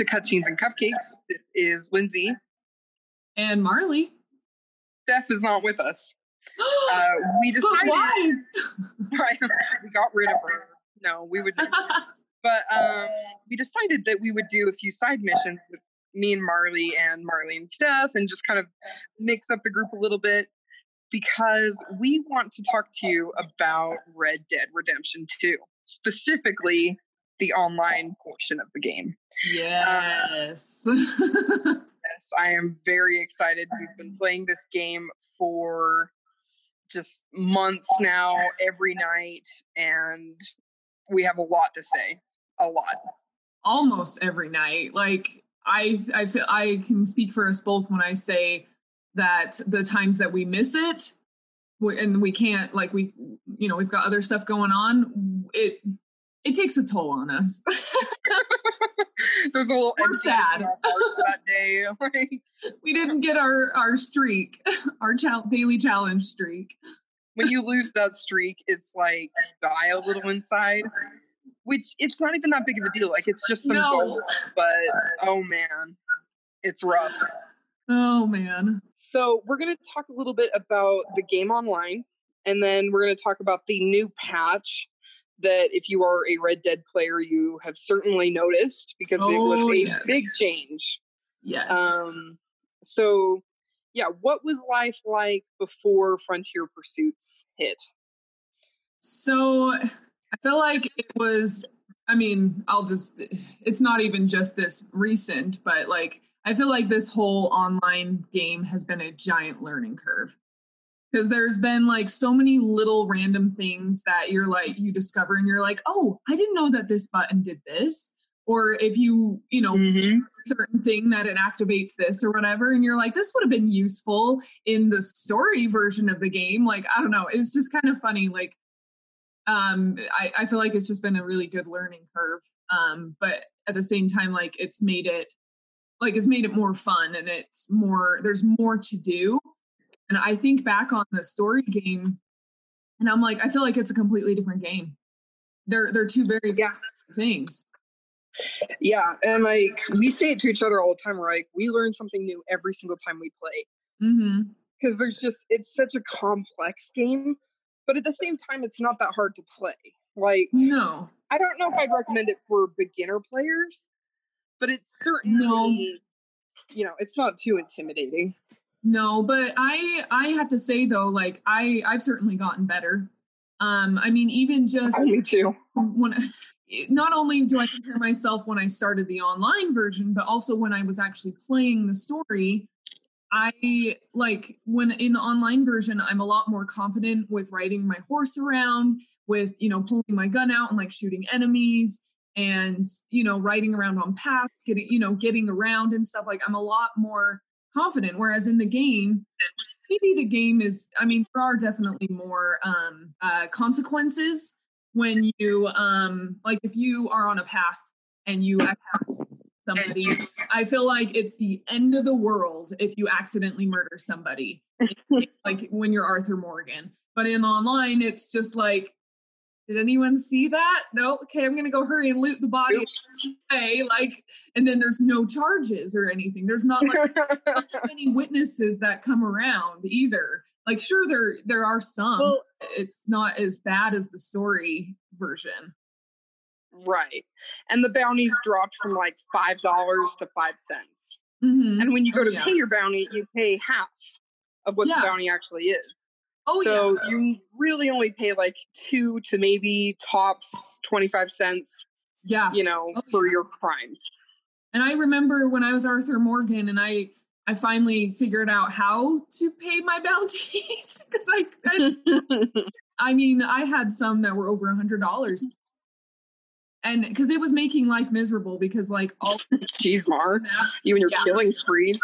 to Cutscenes and Cupcakes. This is Lindsay. And Marley. Steph is not with us. We decided... why? We got rid of her. No, we would never. But we decided that we would do a few side missions with me and Marley and Steph, and just kind of mix up the group a little bit, because we want to talk to you about Red Dead Redemption 2, specifically the online portion of the game. Yes. Yes, I am very excited. We've been playing this game for just months now, every night, and we have a lot to say. A lot. Almost every night. Like, I feel I can speak for us both when I say that the times that we miss it, and we can't, like, we, you know, we've got other stuff going on, it takes a toll on us. There's a little, we're sad that day. We didn't get our streak, our daily challenge streak. When you lose that streak, it's like die a little inside, which it's not even that big of a deal. Like, it's just some goal, but oh man, it's rough. Oh man. So we're going to talk a little bit about the game online, and then we're going to talk about the new patch that, if you are a Red Dead player, you have certainly noticed, because it was a big change. Yes. So yeah, what was life like before Frontier Pursuits hit? So I feel like it was, I mean, it's not even just this recent, but like, I feel like this whole online game has been a giant learning curve. Because there's been like so many little random things that you're like, you discover and you're like, oh, I didn't know that this button did this. Or if you, you know, certain thing that it activates this or whatever. And you're like, this would have been useful in the story version of the game. Like, I don't know. It's just kind of funny. Like, I feel like it's just been a really good learning curve. But at the same time, like, it's made it more fun, and there's more to do. And I think back on the story game, and I'm like, I feel like it's a completely different game. They're two very different things. Yeah, and like, we say it to each other all the time. We're like, we learn something new every single time we play. Because it's such a complex game, but at the same time, it's not that hard to play. Like, no, I don't know if I'd recommend it for beginner players, but it's certainly, you know, it's not too intimidating. No, but I have to say though, like I've certainly gotten better. I mean, even just me too. Not only do I compare myself when I started the online version, but also when I was actually playing the story, I like when in the online version, I'm a lot more confident with riding my horse around, with, you know, pulling my gun out and like shooting enemies, and, you know, riding around on paths, getting around and stuff. Like, I'm a lot more confident, whereas in the game, maybe the game is, I mean, there are definitely more consequences when you like, if you are on a path and you attack somebody, I feel like it's the end of the world if you accidentally murder somebody. Like when you're Arthur Morgan. But in online, it's just like, did anyone see that? No? Okay, I'm going to go hurry and loot the body. And then there's no charges or anything. There's not like many witnesses that come around either. Like, sure, there are some. Well, it's not as bad as the story version. Right. And the bounties dropped from like $5 to 5 cents. And when you go to pay your bounty, you pay half of what the bounty actually is. You really only pay like 2 to maybe tops 25 cents, for your crimes. And I remember when I was Arthur Morgan, and I finally figured out how to pay my bounties, because I mean, I had some that were over $100, and because it was making life miserable, because like all jeez, Mar, you and your killing sprees.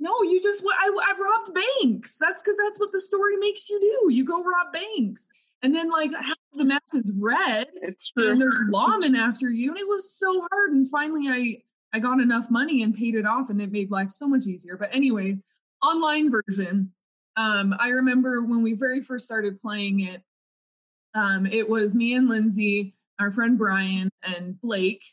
No, you just, I robbed banks. That's because that's what the story makes you do. You go rob banks. And then like half the map is red. It's true. And there's lawmen after you. And it was so hard. And finally I got enough money and paid it off, and it made life so much easier. But anyways, online version. I remember when we very first started playing it, it was me and Lindsay, our friend Brian, and Blake.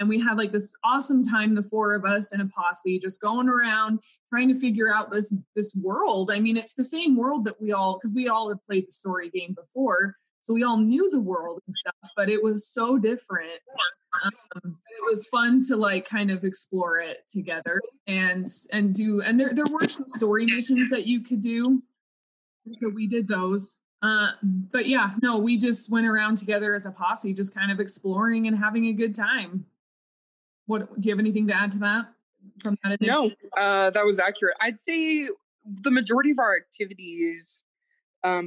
And we had like this awesome time, the four of us in a posse, just going around trying to figure out this world. I mean, it's the same world that because we all had played the story game before. So we all knew the world and stuff, but it was so different. It was fun to like kind of explore it together and there were some story missions that you could do. So we did those. But yeah, no, we just went around together as a posse, just kind of exploring and having a good time. What, do you have anything to add to that? From that initiative? No, that was accurate. I'd say the majority of our activities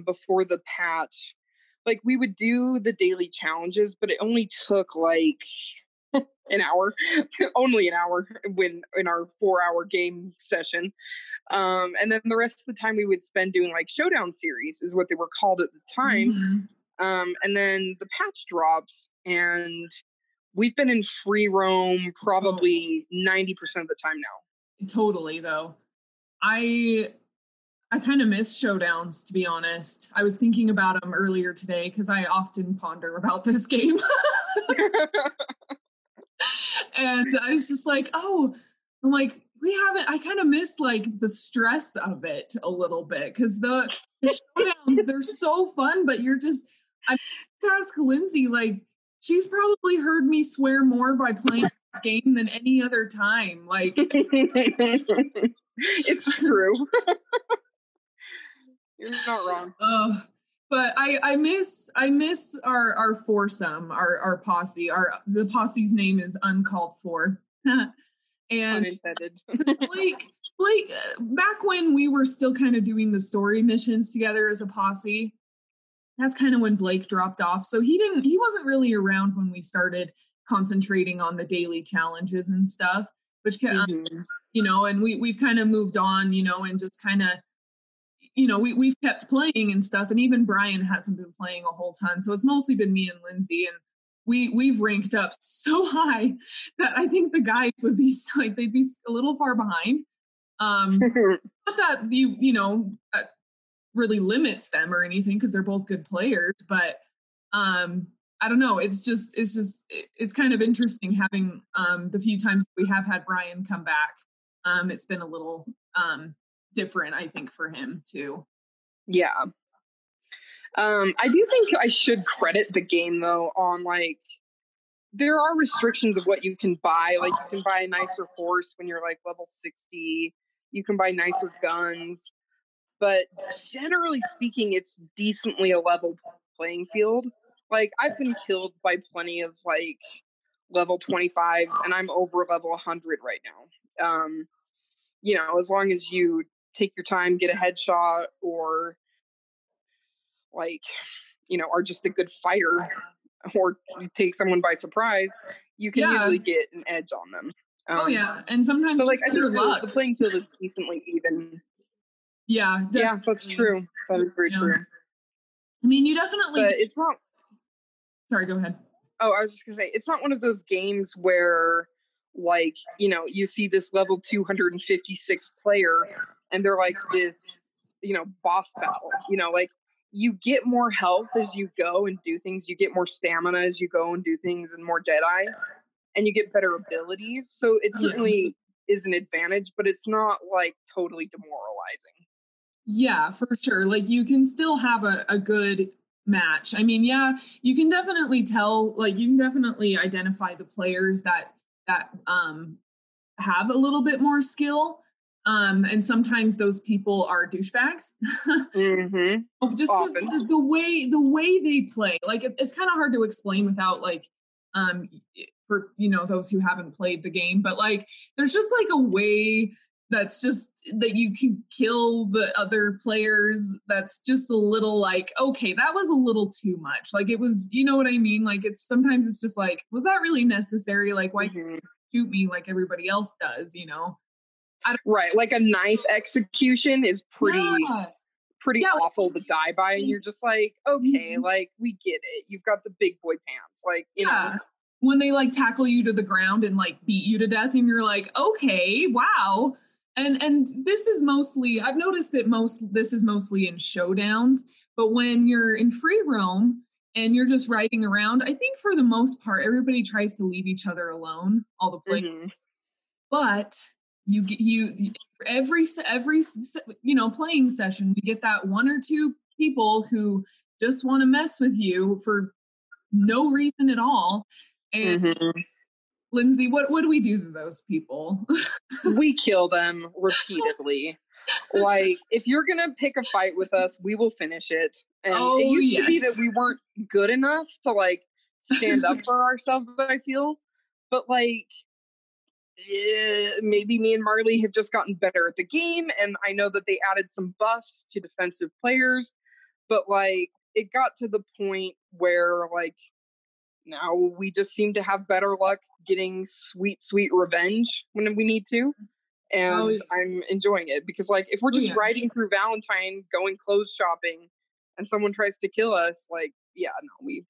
before the patch, like, we would do the daily challenges, but it only took, like, an hour. Only an hour in our 4-hour game session. And then the rest of the time we would spend doing, like, showdown series is what they were called at the time. Mm-hmm. And then the patch drops, and we've been in free roam probably 90% of the time now. Totally, though. I kind of miss showdowns, to be honest. I was thinking about them earlier today because I often ponder about this game. And I was just like, I kind of miss like the stress of it a little bit because the showdowns, they're so fun, but I ask Lindsay, like, she's probably heard me swear more by playing this game than any other time. Like, it's true. You're not wrong. But I miss our foursome, our posse. The posse's name is Uncalled For. And Blake, back when we were still kind of doing the story missions together as a posse, that's kind of when Blake dropped off. So he wasn't really around when we started concentrating on the daily challenges and stuff, which can, mm-hmm. You know, and we've kind of moved on, you know, and just kind of, you know, we've kept playing and stuff, and even Brian hasn't been playing a whole ton, so it's mostly been me and Lindsay, and we've ranked up so high that I think the guys would be like, they'd be a little far behind. Not that you know that really limits them or anything, because they're both good players, but I don't know, it's kind of interesting having the few times we have had Brian come back. It's been a little different, I think, for him too. Yeah. I do think I should credit the game though on, like, there are restrictions of what you can buy. Like, you can buy a nicer horse when you're like level 60. You can buy nicer guns, but generally speaking, it's decently a level playing field. Like, I've been killed by plenty of like level 25s, and I'm over level 100 right now. You know, as long as you take your time, get a headshot, or like, you know, are just a good fighter, or take someone by surprise, you can usually get an edge on them. Oh yeah, and sometimes so, like, just pure luck. The playing field is decently even. Yeah, definitely. Yeah, that's true. That is very true. I mean, you definitely. But it's not. Sorry, go ahead. Oh, I was just gonna say, it's not one of those games where, like, you know, you see this level 256 player, and they're like this, you know, boss battle. You know, like, you get more health as you go and do things. You get more stamina as you go and do things, and more Jedi, and you get better abilities. So it certainly is an advantage, but it's not like totally demoralizing. Yeah, for sure. Like, you can still have a good match. I mean, yeah, you can definitely tell. Like, you can definitely identify the players that have a little bit more skill. And sometimes those people are douchebags. Mm-hmm. Just because the way they play, like, it's kind of hard to explain without, like, for, you know, those who haven't played the game, but like, there's just like a way that's just that you can kill the other players. That's just a little like, okay, that was a little too much. Like, it was, you know what I mean? Like, it's sometimes it's just like, was that really necessary? Like, why can't you shoot me like everybody else does? You know? Right. Like, a knife execution is pretty awful to die by. And you're just like, okay, mm-hmm. like, we get it. You've got the big boy pants. Like, you know. When they like tackle you to the ground and like beat you to death, and you're like, okay, wow. And this is mostly, I've noticed that this is mostly in showdowns, but when you're in free roam, and you're just riding around. I think for the most part, everybody tries to leave each other alone, all the players. Mm-hmm. But you get every playing session, we get that one or two people who just want to mess with you for no reason at all. And mm-hmm. Lindsay, what do we do to those people? We kill them repeatedly. Like, if you're going to pick a fight with us, we will finish it. And it used to be that we weren't good enough to, like, stand up for ourselves, I feel. But, like, maybe me and Marley have just gotten better at the game. And I know that they added some buffs to defensive players. But, like, it got to the point where, like, now we just seem to have better luck getting sweet, sweet revenge when we need to. And I'm enjoying it because, like, if we're just riding through Valentine, going clothes shopping, and someone tries to kill us, like, we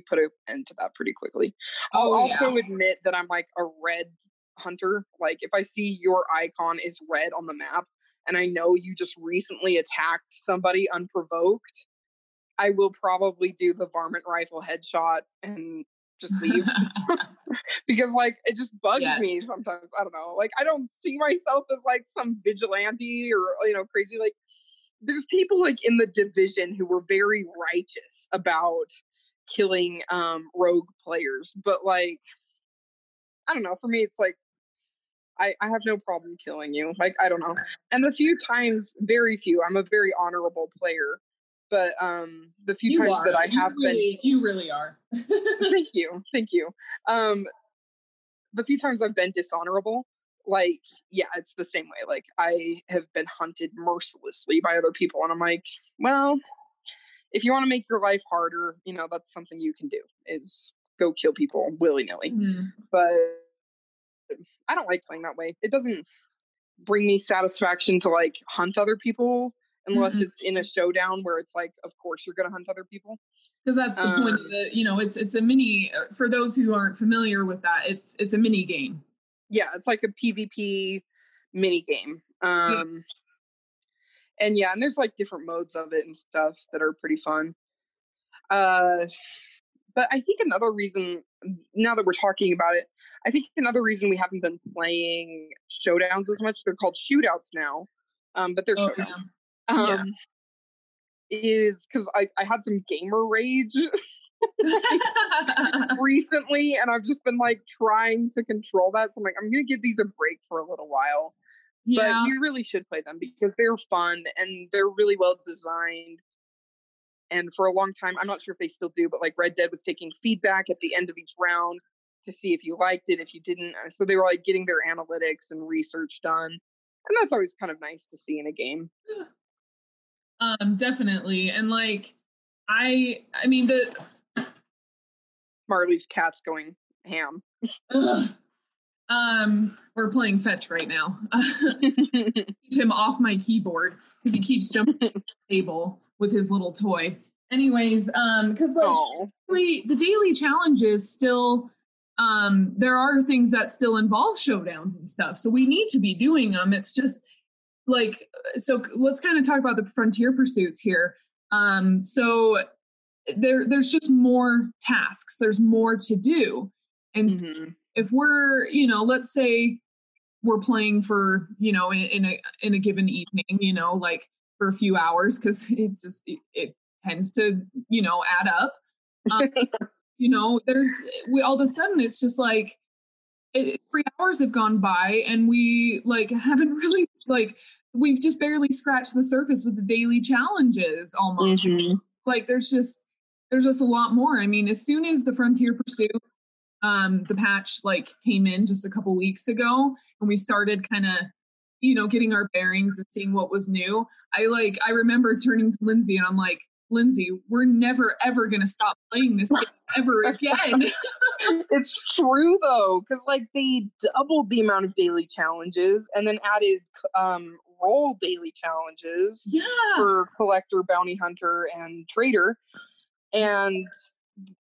put an end to that pretty quickly. I'll also admit that I'm, like, a red hunter. Like, if I see your icon is red on the map and I know you just recently attacked somebody unprovoked, I will probably do the varmint rifle headshot and just leave. Because, like, it just bugs me sometimes. I don't know. Like, I don't see myself as, like, some vigilante or, you know, crazy. Like, there's people, like, in The Division who were very righteous about killing rogue players. But, like, I don't know. For me, it's like, I have no problem killing you. Like, I don't know. And the few times, very few, I'm a very honorable player. But the few times that I have been... You really are. Thank you. The few times I've been dishonorable, like, yeah, it's the same way. Like, I have been hunted mercilessly by other people. And I'm like, well, if you want to make your life harder, you know, that's something you can do, is go kill people willy-nilly. Mm. But I don't like playing that way. It doesn't bring me satisfaction to, like, hunt other people. Unless mm-hmm. it's in a showdown where it's like, of course you're going to hunt other people. Because that's the point of the, you know, it's a mini, for those who aren't familiar with that, it's a mini game. Yeah, it's like a PvP mini game. And there's, like, different modes of it and stuff that are pretty fun. But I think another reason, now that we're talking about it, I think another reason we haven't been playing showdowns as much, they're called shootouts now, but they're showdowns. Yeah. Is because I had some gamer rage recently, and I've just been, like, trying to control that. So I'm like, I'm going to give these a break for a little while. Yeah. But you really should play them because they're fun and they're really well designed. And for a long time, I'm not sure if they still do, but, like, Red Dead was taking feedback at the end of each round to see if you liked it, if you didn't. So they were, like, getting their analytics and research done. And that's always kind of nice to see in a game. Yeah. Definitely. And, like, I mean, Marley's cat's going ham. We're playing fetch right now. Keep him off my keyboard because he keeps jumping on the table with his little toy. Anyways, because, like, the daily challenges still, there are things that still involve showdowns and stuff. So we need to be doing them. It's just, like, so let's kind of talk about the Frontier Pursuits here. So there's just more tasks. There's more to do. And mm-hmm. so if we're, you know, let's say we're playing for, you know, in a given evening, you know, like for a few hours, because it tends to, you know, add up. You know, all of a sudden it's just like 3 hours have gone by and we, like, haven't really, like, we've just barely scratched the surface with the daily challenges almost. Mm-hmm. Like, there's just a lot more. I mean, as soon as the Frontier Pursuit, the patch, like, came in just a couple weeks ago and we started kind of, you know, getting our bearings and seeing what was new, I remember turning to Lindsay and I'm like, Lindsay, we're never, ever going to stop playing this game ever again. It's true, though, because, like, they doubled the amount of daily challenges and then added role daily challenges for collector, bounty hunter, and trader. And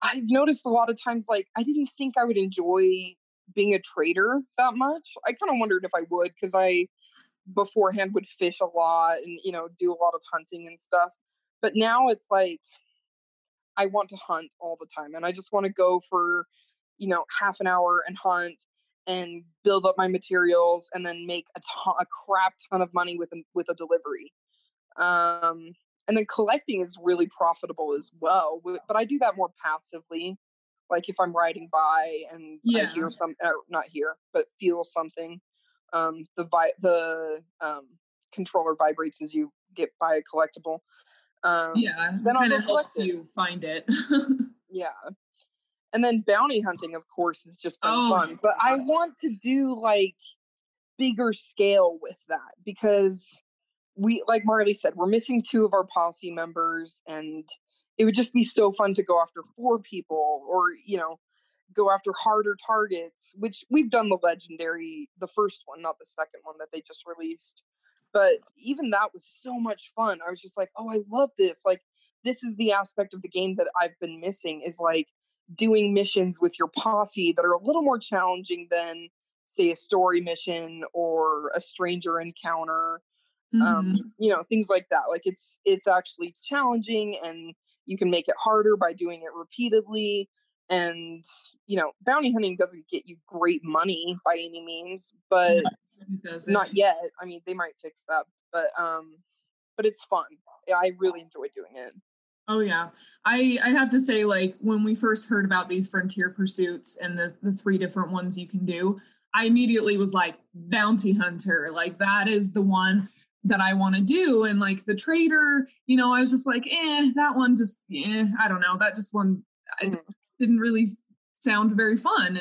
I've noticed a lot of times, like, I didn't think I would enjoy being a trader that much. I kind of wondered if I would, because I beforehand would fish a lot and, you know, do a lot of hunting and stuff. But now it's like, I want to hunt all the time, and I just want to go for, you know, half an hour and hunt and build up my materials and then make a crap ton of money with a delivery. And then collecting is really profitable as well, but I do that more passively. Like if I'm riding by and I hear feel something, the controller vibrates as you get by a collectible. Then kind of helps you find it. Yeah. And then bounty hunting, of course, has just been fun. But I want to do, like, bigger scale with that. Because, we, like Marley said, we're missing two of our posse members. And it would just be so fun to go after four people or, you know, go after harder targets. Which we've done the legendary, the first one, not the second one that they just released. But even that was so much fun. I was just like, oh, I love this. Like, this is the aspect of the game that I've been missing is, like, doing missions with your posse that are a little more challenging than, say, a story mission or a stranger encounter, you know, things like that. Like it's actually challenging, and you can make it harder by doing it repeatedly. And, you know, bounty hunting doesn't get you great money by any means, but not yet. I mean, they might fix that, but it's fun. I really enjoy doing it. Oh, yeah. I have to say, like, when we first heard about these Frontier Pursuits and the three different ones you can do, I immediately was like, bounty hunter. Like, that is the one that I want to do. And, like, the trader, you know, I was just like, that one just, I don't know. That just one didn't really sound very fun.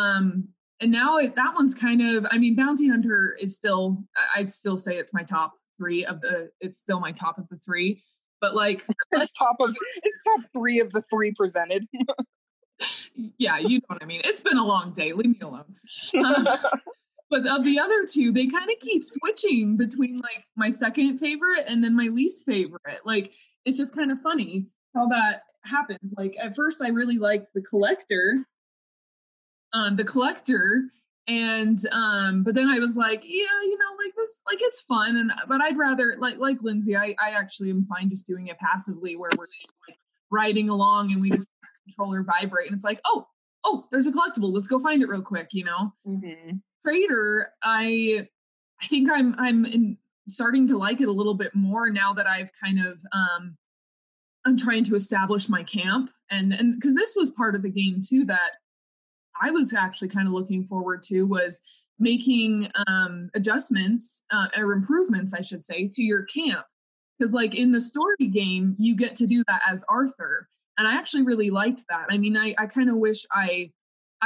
And now that one's kind of, I mean, bounty hunter is still, I'd still say it's my top three of the, it's still my top of the three. But like it's top three of the three presented. Yeah, you know what I mean. It's been a long day. Leave me alone. But of the other two, they kind of keep switching between like my second favorite and then my least favorite. Like it's just kind of funny how that happens. Like at first, I really liked the collector, and but then I was like, yeah, you know, like this, like it's fun, and but I'd rather like Lindsay, I actually am fine just doing it passively where we're like riding along and we just controller vibrate and it's like oh there's a collectible, let's go find it real quick, you know. Trader, I think I'm starting to like it a little bit more now that I've kind of I'm trying to establish my camp, and because this was part of the game too that I was actually kind of looking forward to, was making adjustments or improvements, I should say, to your camp. Because like in the story game, you get to do that as Arthur. And I actually really liked that. I mean, I kind of wish I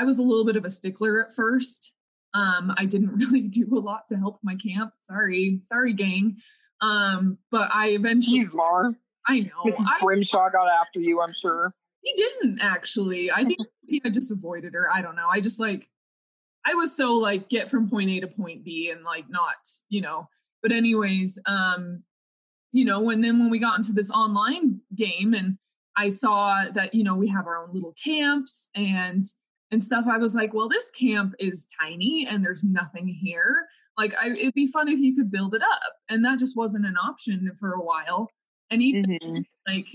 was a little bit of a stickler at first. I didn't really do a lot to help my camp. Sorry, gang. But I eventually... Jeez, Mar. I know. Mrs. Grimshaw got after you, I'm sure. He didn't actually. I think I just avoided her. I don't know. I just like, I was so like get from point A to point B and like not, you know, but anyways, you know, and then when we got into this online game and I saw that, you know, we have our own little camps and stuff. I was like, well, this camp is tiny and there's nothing here. Like it'd be fun if you could build it up. And that just wasn't an option for a while. And even like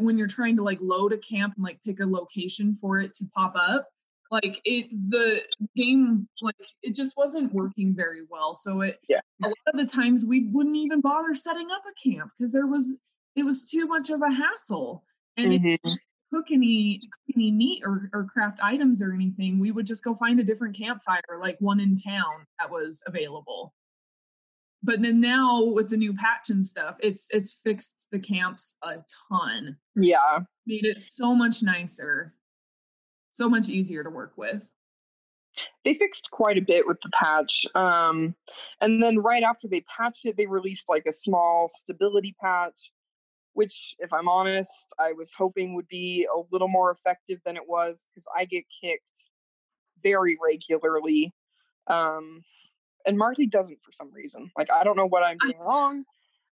when you're trying to like load a camp and like pick a location for it to pop up, like the game, like it just wasn't working very well. So a lot of the times we wouldn't even bother setting up a camp because it was too much of a hassle. And if you cook any meat or craft items or anything, we would just go find a different campfire, like one in town that was available. But then now with the new patch and stuff, it's fixed the camps a ton. Yeah. Made it so much nicer. So much easier to work with. They fixed quite a bit with the patch. And then right after they patched it, they released like a small stability patch, which if I'm honest, I was hoping would be a little more effective than it was, because I get kicked very regularly. And Marley doesn't for some reason. Like, I don't know what I'm doing wrong.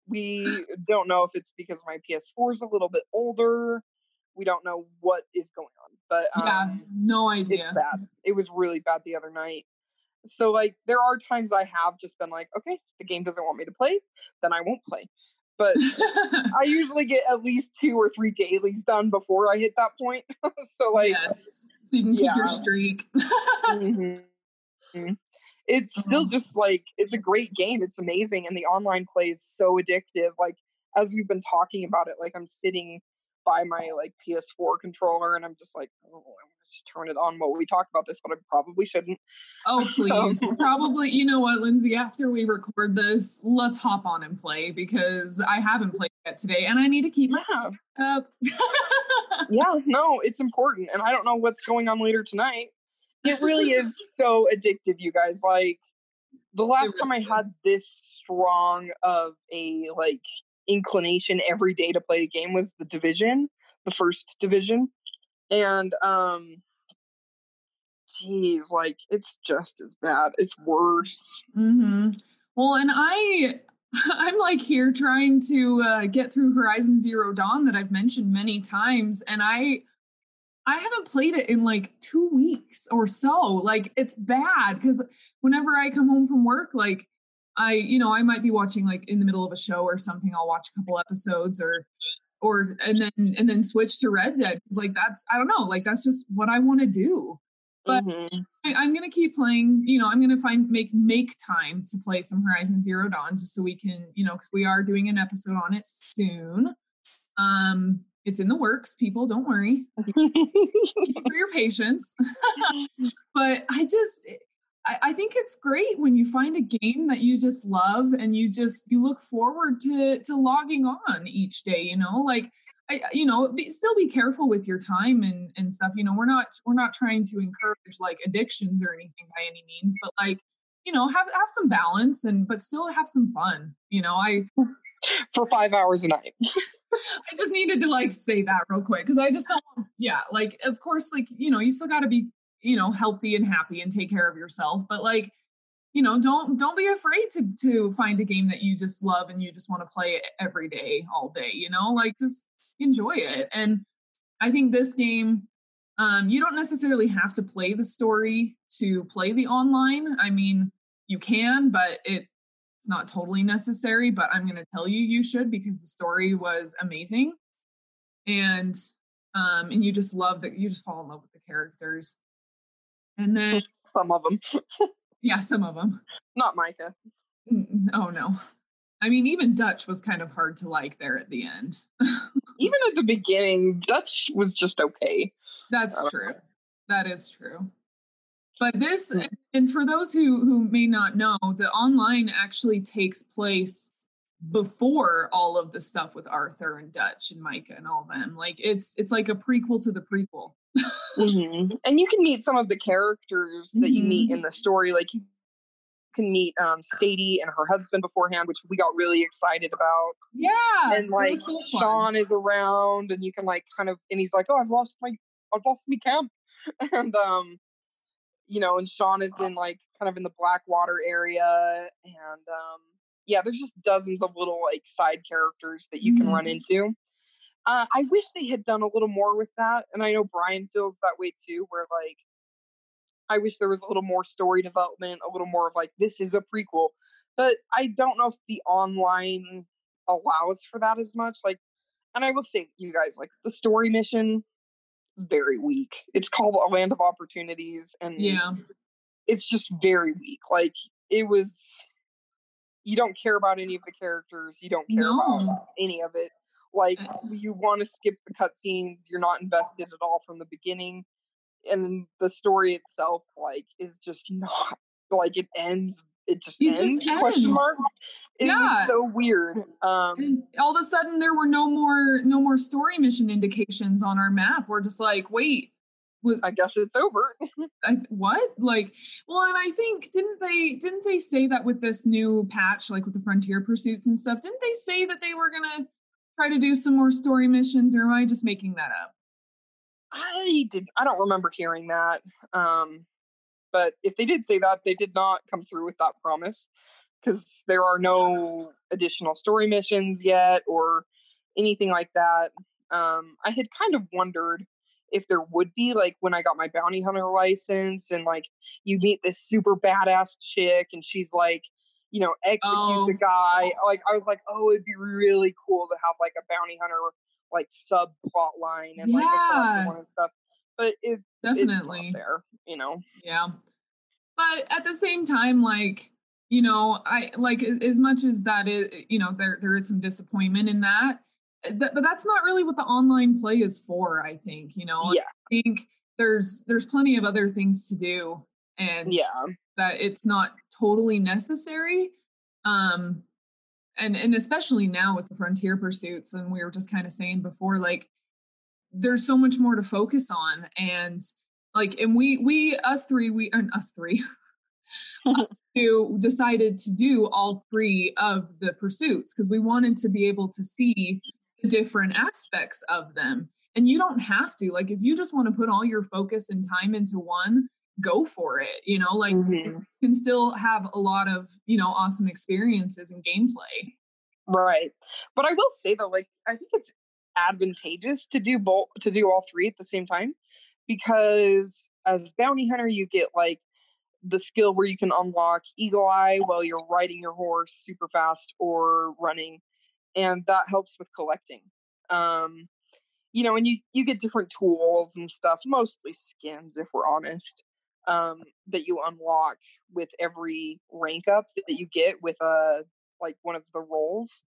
We don't know if it's because my PS4 is a little bit older. We don't know what is going on. But no idea. It's bad. It was really bad the other night. So, like, there are times I have just been like, okay, the game doesn't want me to play, then I won't play. but I usually get at least 2 or 3 dailies done before I hit that point. So like, yes. So you can keep your streak. Mm-hmm. It's still just like, it's a great game. It's amazing. And the online play is so addictive. Like, as we've been talking about it, like I'm sitting by my like PS4 controller and I'm just like, oh, I'm just turn it on while we talk about this, but I probably shouldn't. Oh, please. Probably. You know what, Lindsay, after we record this, let's hop on and play, because I haven't played yet today and I need to keep myself up. Yeah, no, it's important. And I don't know what's going on later tonight. It really is so addictive, you guys. Like, the last time I had this strong of a, like, inclination every day to play a game was The Division, the first Division. And, geez, like, it's just as bad. It's worse. Mm-hmm. Well, and I'm, like, here trying to get through Horizon Zero Dawn that I've mentioned many times, and I haven't played it in like 2 weeks or so. Like, it's bad because whenever I come home from work, like I might be watching, like, in the middle of a show or something, I'll watch a couple episodes or and then switch to Red Dead. It's like, that's, I don't know, like, that's just what I want to do. But I'm going to keep playing, you know, I'm going to make time to play some Horizon Zero Dawn just so we can, you know, because we are doing an episode on it soon. It's in the works, people. Don't worry. Thank you for your patience. But I think it's great when you find a game that you just love and you look forward to logging on each day, you know, like, still be careful with your time and stuff. You know, we're not trying to encourage like addictions or anything by any means, but like, you know, have some balance but still have some fun. You know, for 5 hours a night. I just needed to like say that real quick because I just don't. Yeah, like, of course, like, you know, you still got to be, you know, healthy and happy and take care of yourself. But like, you know, don't be afraid to find a game that you just love and you just want to play it every day, all day. You know, like, just enjoy it. And I think this game, you don't necessarily have to play the story to play the online. I mean, you can, but it's not totally necessary, but I'm going to tell you should, because the story was amazing. And you just love that. You just fall in love with the characters. And then some of them. Yeah. Some of them. Not Micah. Oh no. I mean, even Dutch was kind of hard to like there at the end. Even at the beginning, Dutch was just okay. That's true. Know. That is true. But this, and for those who may not know, the online actually takes place before all of the stuff with Arthur and Dutch and Micah and all them. Like, it's like a prequel to the prequel. Mm-hmm. And you can meet some of the characters that you meet in the story. Like, you can meet Sadie and her husband beforehand, which we got really excited about. Yeah. And like, so Sean is around, and you can like kind of, and he's like, oh, I've lost my camp. And you know, and Sean is in like kind of in the Blackwater area, and there's just dozens of little like side characters that you can run into. I wish they had done a little more with that, and I know Brian feels that way too, where like, I wish there was a little more story development, a little more of like, this is a prequel, but I don't know if the online allows for that as much. Like, and I will say, you guys, like, the story mission, very weak. It's called A Land of Opportunities, and it's just very weak. Like, it was, you don't care about any of the characters, you don't care about any of it. Like, you want to skip the cutscenes, you're not invested at all from the beginning, and the story itself, like, is just not, like, it just ends. Question mark. It was so weird. And all of a sudden there were no more story mission indications on our map. We're just like, wait, I guess it's over. What? Like, well, and I think didn't they say that with this new patch, like with the Frontier Pursuits and stuff, didn't they say that they were gonna try to do some more story missions, or am I just making that up? I don't remember hearing that. But if they did say that, they did not come through with that promise, because there are no additional story missions yet or anything like that. I had kind of wondered if there would be, like, when I got my bounty hunter license, and like, you meet this super badass chick, and she's like, you know, execute the guy. Like, I was like, oh, it'd be really cool to have like a bounty hunter like subplot line and like a collectible one and stuff. But it definitely it's not there, you know. Yeah. But at the same time, like, you know, I like as much as that is, you know, there is some disappointment in that. But that's not really what the online play is for, I think, you know. Yeah. I think there's plenty of other things to do, and that it's not totally necessary. And especially now with the Frontier Pursuits, and we were just kind of saying before, like, there's so much more to focus on. And like, and us three decided to do all three of the pursuits because we wanted to be able to see the different aspects of them. And you don't have to, like, if you just want to put all your focus and time into one, go for it, you know, like you can still have a lot of, you know, awesome experiences and gameplay. Right. But I will say though, like, I think it's advantageous to do both, to do all three at the same time, because as bounty hunter, you get like the skill where you can unlock Eagle Eye while you're riding your horse super fast or running, and that helps with collecting. You know, and you get different tools and stuff, mostly skins if we're honest, that you unlock with every rank up that you get with like one of the roles.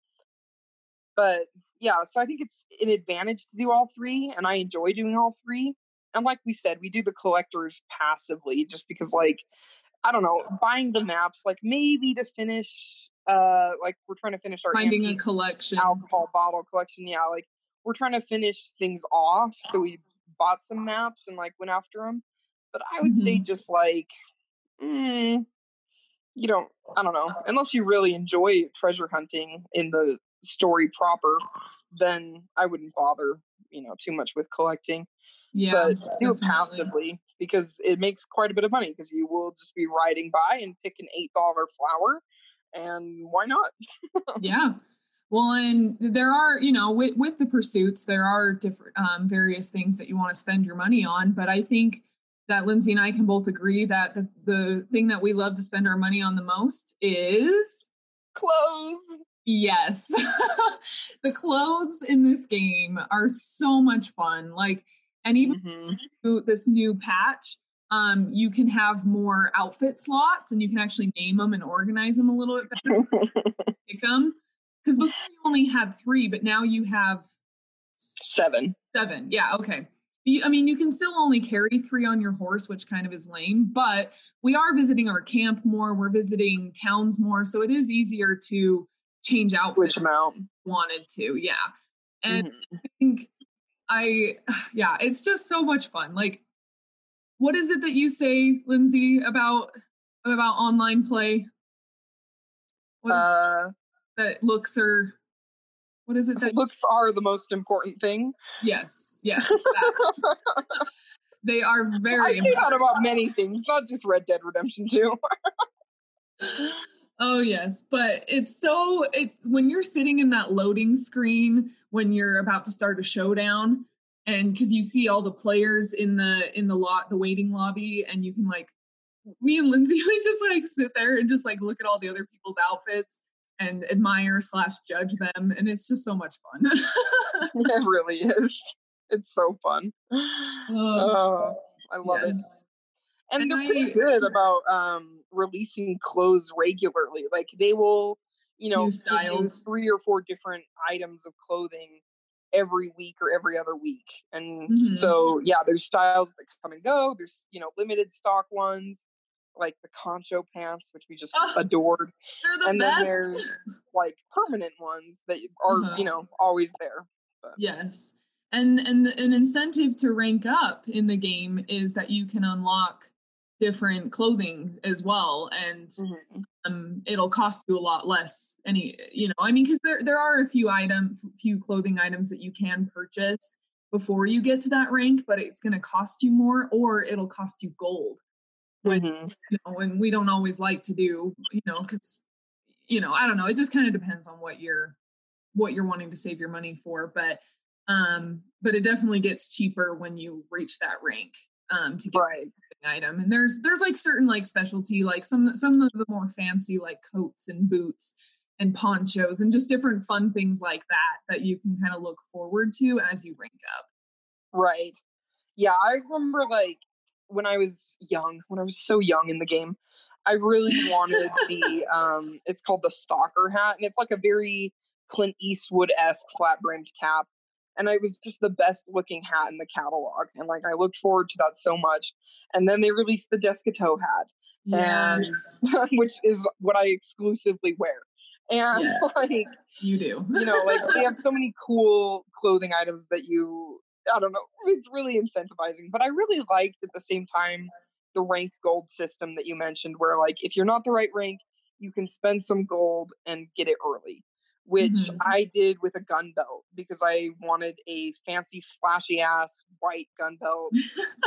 But yeah, so I think it's an advantage to do all three, and I enjoy doing all three. And like we said, we do the collectors passively just because, like, I don't know, buying the maps, like maybe to finish, like we're trying to finish our finding a collection, alcohol bottle collection. Yeah, like we're trying to finish things off, so we bought some maps and like went after them. But I would say just like, you don't, I don't know, unless you really enjoy treasure hunting in the story proper, then I wouldn't bother, you know, too much with collecting. Yeah, but do it passively because it makes quite a bit of money, because you will just be riding by and pick an $8 flower, and why not? Yeah. Well, and there are, you know, with the pursuits, there are different various things that you want to spend your money on. But I think that Lindsay and I can both agree that the thing that we love to spend our money on the most is clothes. Yes. The clothes in this game are so much fun. Like, and even this new patch, you can have more outfit slots, and you can actually name them and organize them a little bit better. Pick them, because before you only had 3, but now you have 7. 7, yeah, okay. I mean, you can still only carry 3 on your horse, which kind of is lame, but we are visiting our camp more. We're visiting towns more, so it is easier to change outfits. Which amount? If you wanted to, yeah. And I think... it's just so much fun. Like, what is it that you say, Lindsay, about online play? What is that looks are, what is it that looks are the most important thing? Yes. They are very important. I say that about many things, not just Red Dead Redemption 2. Oh, yes. But it's so, when you're sitting in that loading screen, when you're about to start a showdown, and because you see all the players in the waiting lobby, and you can, like, me and Lindsay, we just like sit there and just like look at all the other people's outfits and admire/judge them. And it's just so much fun. It really is. It's so fun. Oh, I love it. And they're pretty good about releasing clothes regularly. Like, they will, you know, styles 3 or 4 different items of clothing every week or every other week. And so, yeah, there's styles that come and go. There's, you know, limited stock ones, like the concho pants, which we just adored. They're the best. Then there's, like, permanent ones that are, you know, always there. But. Yes. And an incentive to rank up in the game is that you can unlock different clothing as well, and it'll cost you a lot less. Because there are a few clothing items that you can purchase before you get to that rank, but it's going to cost you more, or it'll cost you gold, which, you know, and we don't always like to do, you know, because, you know, I don't know, it just kind of depends on what you're wanting to save your money for, but it definitely gets cheaper when you reach that rank to get item. And there's like certain like specialty, like some of the more fancy like coats and boots and ponchos and just different fun things like that you can kind of look forward to as you rank up. Right. Yeah, I remember like when I was so young in the game, I really wanted the it's called the stalker hat, and it's like a very Clint Eastwood-esque flat-brimmed cap, and it was just the best looking hat in the catalog, and like I looked forward to that so much. And then they released the Descoteau hat, yes. And which is what I exclusively wear. And yes, like you do, you know, like they have so many cool clothing items that you, I don't know, it's really incentivizing. But I really liked at the same time the rank gold system that you mentioned, where like if you're not the right rank, you can spend some gold and get it early, which mm-hmm. I did with a gun belt because I wanted a fancy flashy ass white gun belt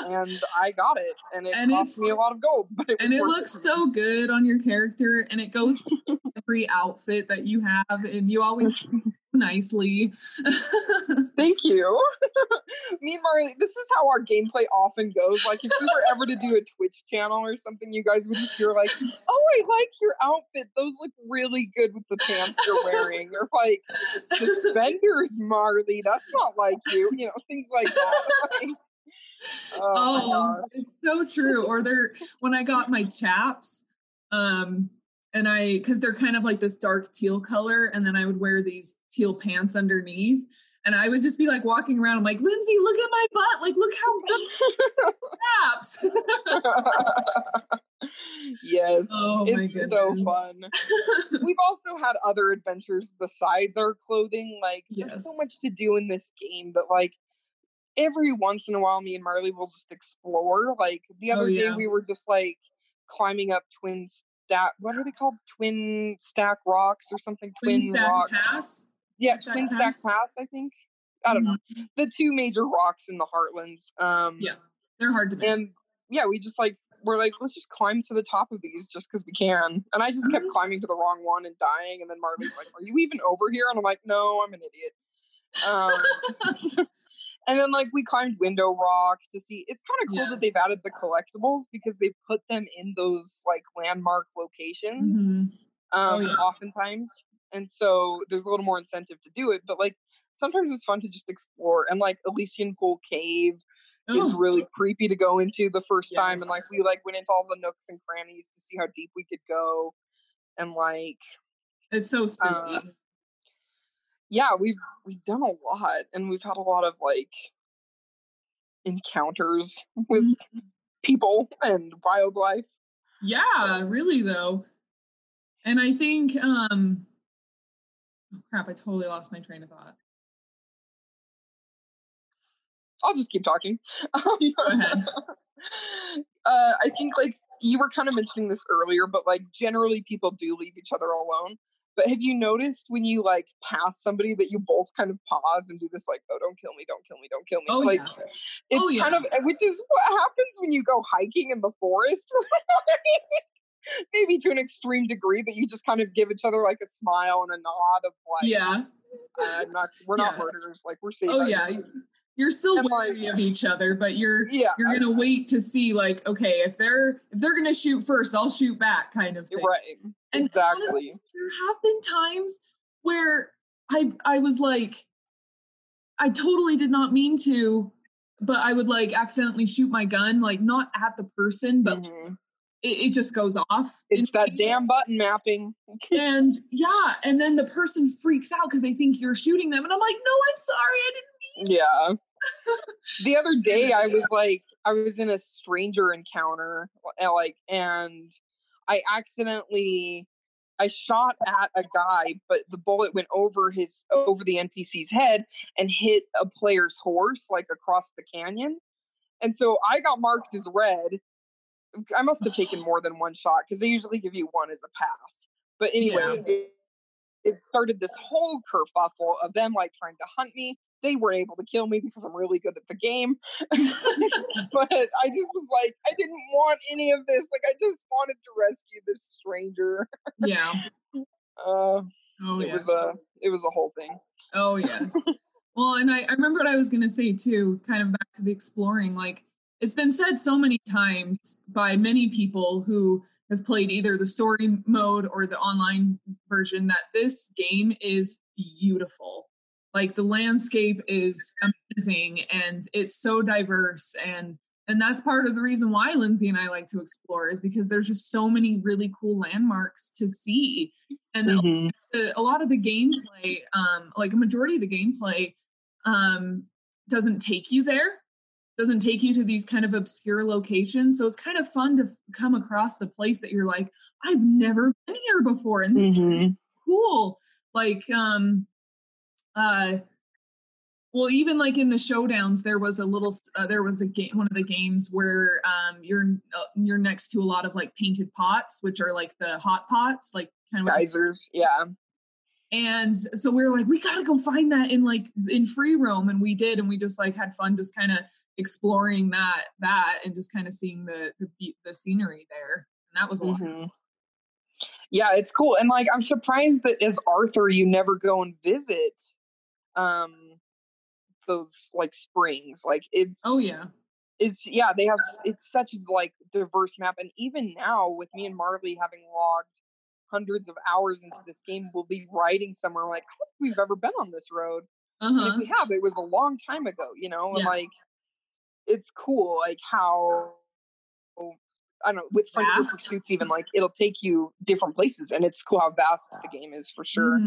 and I got it, and it cost me a lot of gold, but it looks so good on your character, and it goes with every outfit that you have, and you always nicely. Thank you. Me and Marley, this is how our gameplay often goes. Like if we were ever to do a Twitch channel or something, you guys would just hear like, oh, I like your outfit, those look really good with the pants you're wearing, or like suspenders, Marley, that's not like you know, things like that. Like, oh it's so true. Or they're, when I got my chaps, and I, because they're kind of like this dark teal color, and then I would wear these teal pants underneath, and I would just be like walking around, I'm like, Lindsay, look at my butt, like look how good abs. Yes, oh, it's my so fun. We've also had other adventures besides our clothing. Like yes, there's so much to do in this game, but like every once in a while, me and Marley will just explore. Like the other day, we were just like climbing up what are they called? Twin stack rocks or something? Twin stack pass? Yeah, twin stack pass, I think. I don't know. The two major rocks in the Heartlands. Yeah, they're hard to miss. And yeah, we're like, let's just climb to the top of these just because we can. And I just kept climbing to the wrong one and dying. And then Marvin's like, are you even over here? And I'm like, no, I'm an idiot. And then, like, we climbed Window Rock to see. It's kind of cool that they've added the collectibles because they put them in those, like, landmark locations oftentimes. And so there's a little more incentive to do it. But, like, sometimes it's fun to just explore. And, like, Elysian Pool Cave is really creepy to go into the first time. And, like, we, like, went into all the nooks and crannies to see how deep we could go. And, like... It's so spooky. Yeah, we've done a lot, and we've had a lot of like encounters with people and wildlife. Yeah, really though. And I think I totally lost my train of thought. I'll just keep talking. Go ahead. I think like you were kind of mentioning this earlier, but like generally people do leave each other alone. But have you noticed when you, like, pass somebody that you both kind of pause and do this, like, oh, don't kill me, don't kill me, don't kill me. Oh, like, yeah. It's kind of, which is what happens when you go hiking in the forest. Maybe to an extreme degree, but you just kind of give each other, like, a smile and a nod of, like, we're not murderers. Like, we're safe. Oh, yeah. You're still wary of each other, but you're going to wait to see, like, okay, if they're going to shoot first, I'll shoot back kind of thing. Right. And exactly. Honestly, there have been times where I was like, I totally did not mean to, but I would like accidentally shoot my gun, like not at the person, but it just goes off. It's that damn button mapping. And yeah. And then the person freaks out because they think you're shooting them. And I'm like, no, I'm sorry. I didn't mean to. The other day I was like, I was in a stranger encounter, like, and I accidentally, I shot at a guy, but the bullet went over the NPC's head and hit a player's horse, like across the canyon. And so I got marked as red. I must have taken more than one shot because they usually give you one as a pass. But anyway, it started this whole kerfuffle of them like trying to hunt me. They weren't able to kill me because I'm really good at the game. But I just was like, I didn't want any of this. Like, I just wanted to rescue this stranger. Yeah. It was a whole thing. Oh, yes. Well, and I remember what I was going to say, too, kind of back to the exploring. Like, It's been said so many times by many people who have played either the story mode or the online version that this game is beautiful. Like, the landscape is amazing and it's so diverse. And that's part of the reason why Lindsay and I like to explore, is because there's just so many really cool landmarks to see. And a lot of the gameplay, like a majority of the gameplay, doesn't take you there, doesn't take you to these kind of obscure locations. So it's kind of fun to come across the place that you're like, I've never been here before. And this is cool. Like, well, even like in the showdowns, there was a little, there was a game, one of the games where you're next to a lot of like painted pots, which are like the hot pots, like kind of geysers, yeah. And so we were like, we gotta go find that in like in free roam, and we did, and we just like had fun, just kind of exploring that, and just kind of seeing the scenery there, and that was a lot of fun. Yeah, it's cool, and like I'm surprised that as Arthur, you never go and visit. Those like springs, like it's they have, it's such like diverse map, and even now with me and Marley having logged hundreds of hours into this game, we'll be riding somewhere like, I don't think we've ever been on this road, and if we have, it was a long time ago, you know. And like it's cool, like how I don't know, with Frontier Pursuits, even like it'll take you different places, and it's cool how vast the game is for sure.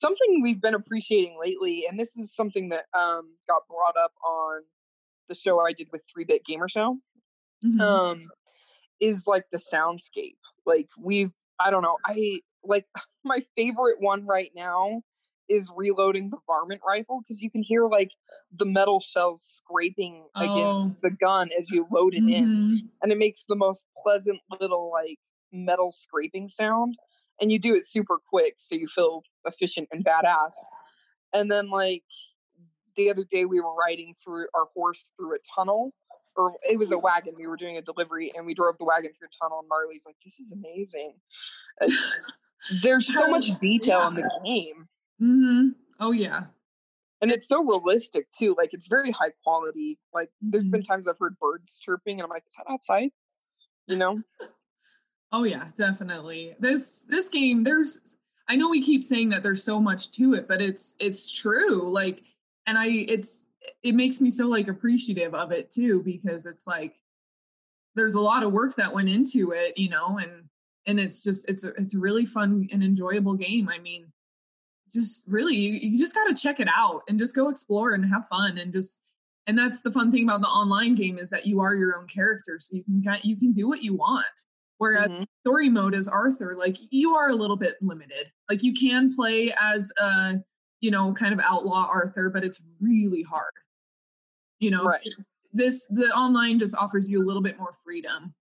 Something we've been appreciating lately, and this is something that got brought up on the show I did with 3-Bit Gamer Show, is like the soundscape. Like my favorite one right now is reloading the varmint rifle, because you can hear like the metal shells scraping against the gun as you load it in, and it makes the most pleasant little like metal scraping sound. And you do it super quick, so you feel efficient and badass. And then, like, the other day we were riding through our horse through a tunnel. Or it was a wagon. We were doing a delivery, and we drove the wagon through a tunnel, and Marley's like, this is amazing. There's so much detail in the game. Oh, yeah. And it's so realistic, too. Like, it's very high quality. Like, there's been times I've heard birds chirping, and I'm like, is that outside? You know? Oh yeah, definitely. This game, I know we keep saying that there's so much to it, but it's true. Like, and it makes me so like appreciative of it too, because it's like, there's a lot of work that went into it, you know, and it's just, it's a really fun and enjoyable game. I mean, just really, you just got to check it out and just go explore and have fun and just, and that's the fun thing about the online game, is that you are your own character. So you can do what you want. Whereas story mode as Arthur, like, you are a little bit limited. Like, you can play as a, you know, kind of outlaw Arthur, but it's really hard. You know, right. So the online just offers you a little bit more freedom.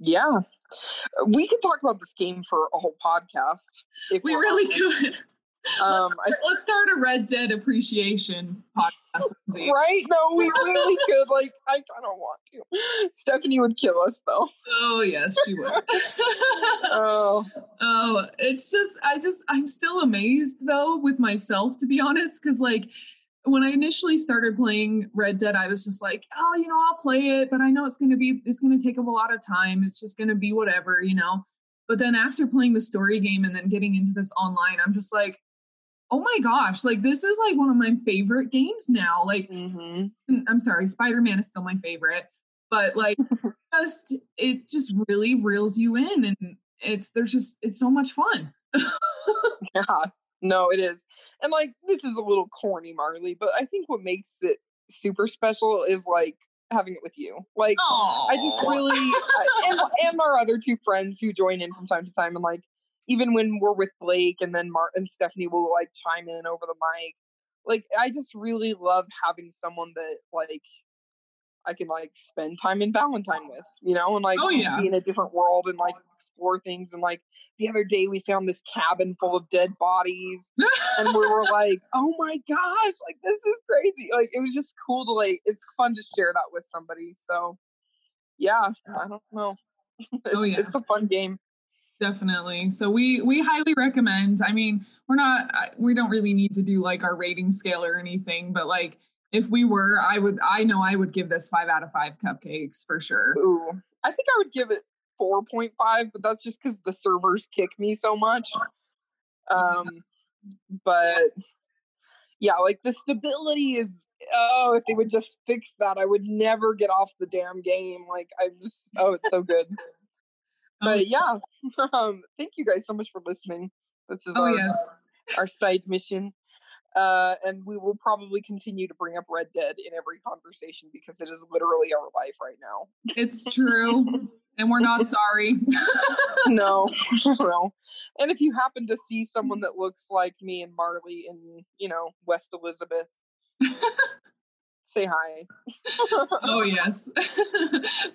Yeah. We could talk about this game for a whole podcast. We really could. Let's start a Red Dead appreciation podcast. Right? No, we really could. Like, I kind of want to. Stephanie would kill us, though. Oh, yes, she would. Oh, it's just, I'm still amazed, though, with myself, to be honest, because, like, when I initially started playing Red Dead, I was just like, oh, you know, I'll play it, but I know it's going to take up a lot of time. It's just going to be whatever, you know? But then after playing the story game and then getting into this online, I'm just like, oh my gosh, like, this is like one of my favorite games now. Like, I'm sorry, Spider-Man is still my favorite, but like, it just really reels you in, and it's so much fun. Yeah, no, it is. And like, this is a little corny, Marley, but I think what makes it super special is like having it with you. Like, aww. I just really, and our other two friends who join in from time to time, and like, even when we're with Blake, and then and Stephanie will like chime in over the mic. Like, I just really love having someone that like I can like spend time in Valentine with, you know, and like be in a different world and like explore things. And like the other day we found this cabin full of dead bodies, and we were like, oh my gosh, like, this is crazy. Like, it was just cool to like, it's fun to share that with somebody. So yeah, I don't know. It's a fun game. Definitely. So we highly recommend. I mean, we don't really need to do like our rating scale or anything, but like, If we were, I know I would give this 5 out of 5 cupcakes for sure. Ooh, I think I would give it 4.5, but that's just because the servers kick me so much. But yeah, like the stability is, oh, if they would just fix that, I would never get off the damn game. Like I'm just, oh, it's so good. But yeah, thank you guys so much for listening. This is our side mission. And we will probably continue to bring up Red Dead in every conversation because it is literally our life right now. It's true. And we're not sorry. No. And if you happen to see someone that looks like me and Marley in, you know, West Elizabeth, say hi. Oh, yes.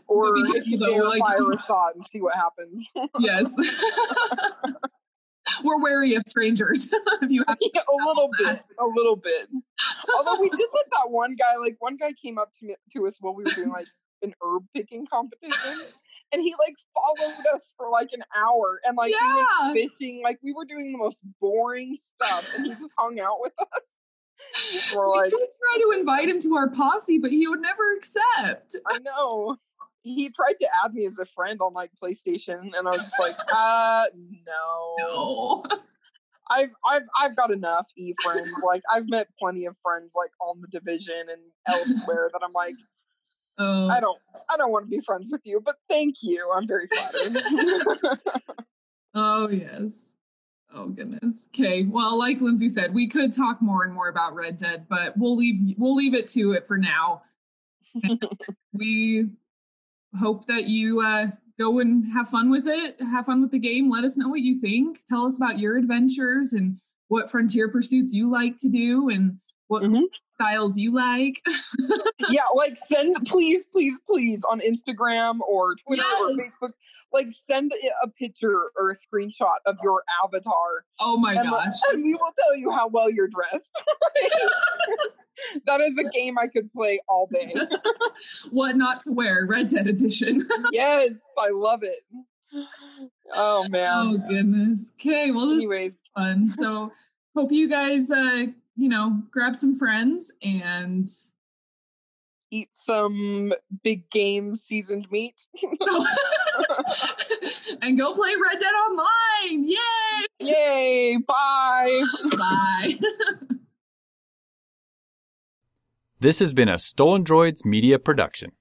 Or if you dare fire a shot and see what happens. Yes. We're wary of strangers. If you have a little bit. Although we did let that one guy came up to us while we were doing like an herb picking competition, and he like followed us for like an hour, and like we went fishing, like we were doing the most boring stuff, and he just hung out with us. We did try to invite him to our posse, but he would never accept. I know. He tried to add me as a friend on like PlayStation, and I was just like, no. I've got enough friends. Like I've met plenty of friends like on The Division and elsewhere that I'm like, I don't want to be friends with you, but thank you. I'm very flattered. Oh yes. Oh goodness. Okay. Well, like Lindsay said, we could talk more and more about Red Dead, but we'll leave it to it for now. We hope that you go and have fun with it. Have fun with the game. Let us know what you think. Tell us about your adventures and what frontier pursuits you like to do and what styles you like. Yeah, like send, please on Instagram or Twitter or Facebook. Like send a picture or a screenshot of your avatar. Oh my gosh. And we will tell you how well you're dressed. That is a game I could play all day. What not to wear, Red Dead Edition. Yes, I love it. Oh man. Oh goodness. Okay, well anyways, this was fun. So hope you guys, grab some friends and eat some big game seasoned meat. And go play Red Dead Online. Yay! Bye! Bye! This has been a Stolen Droids Media production.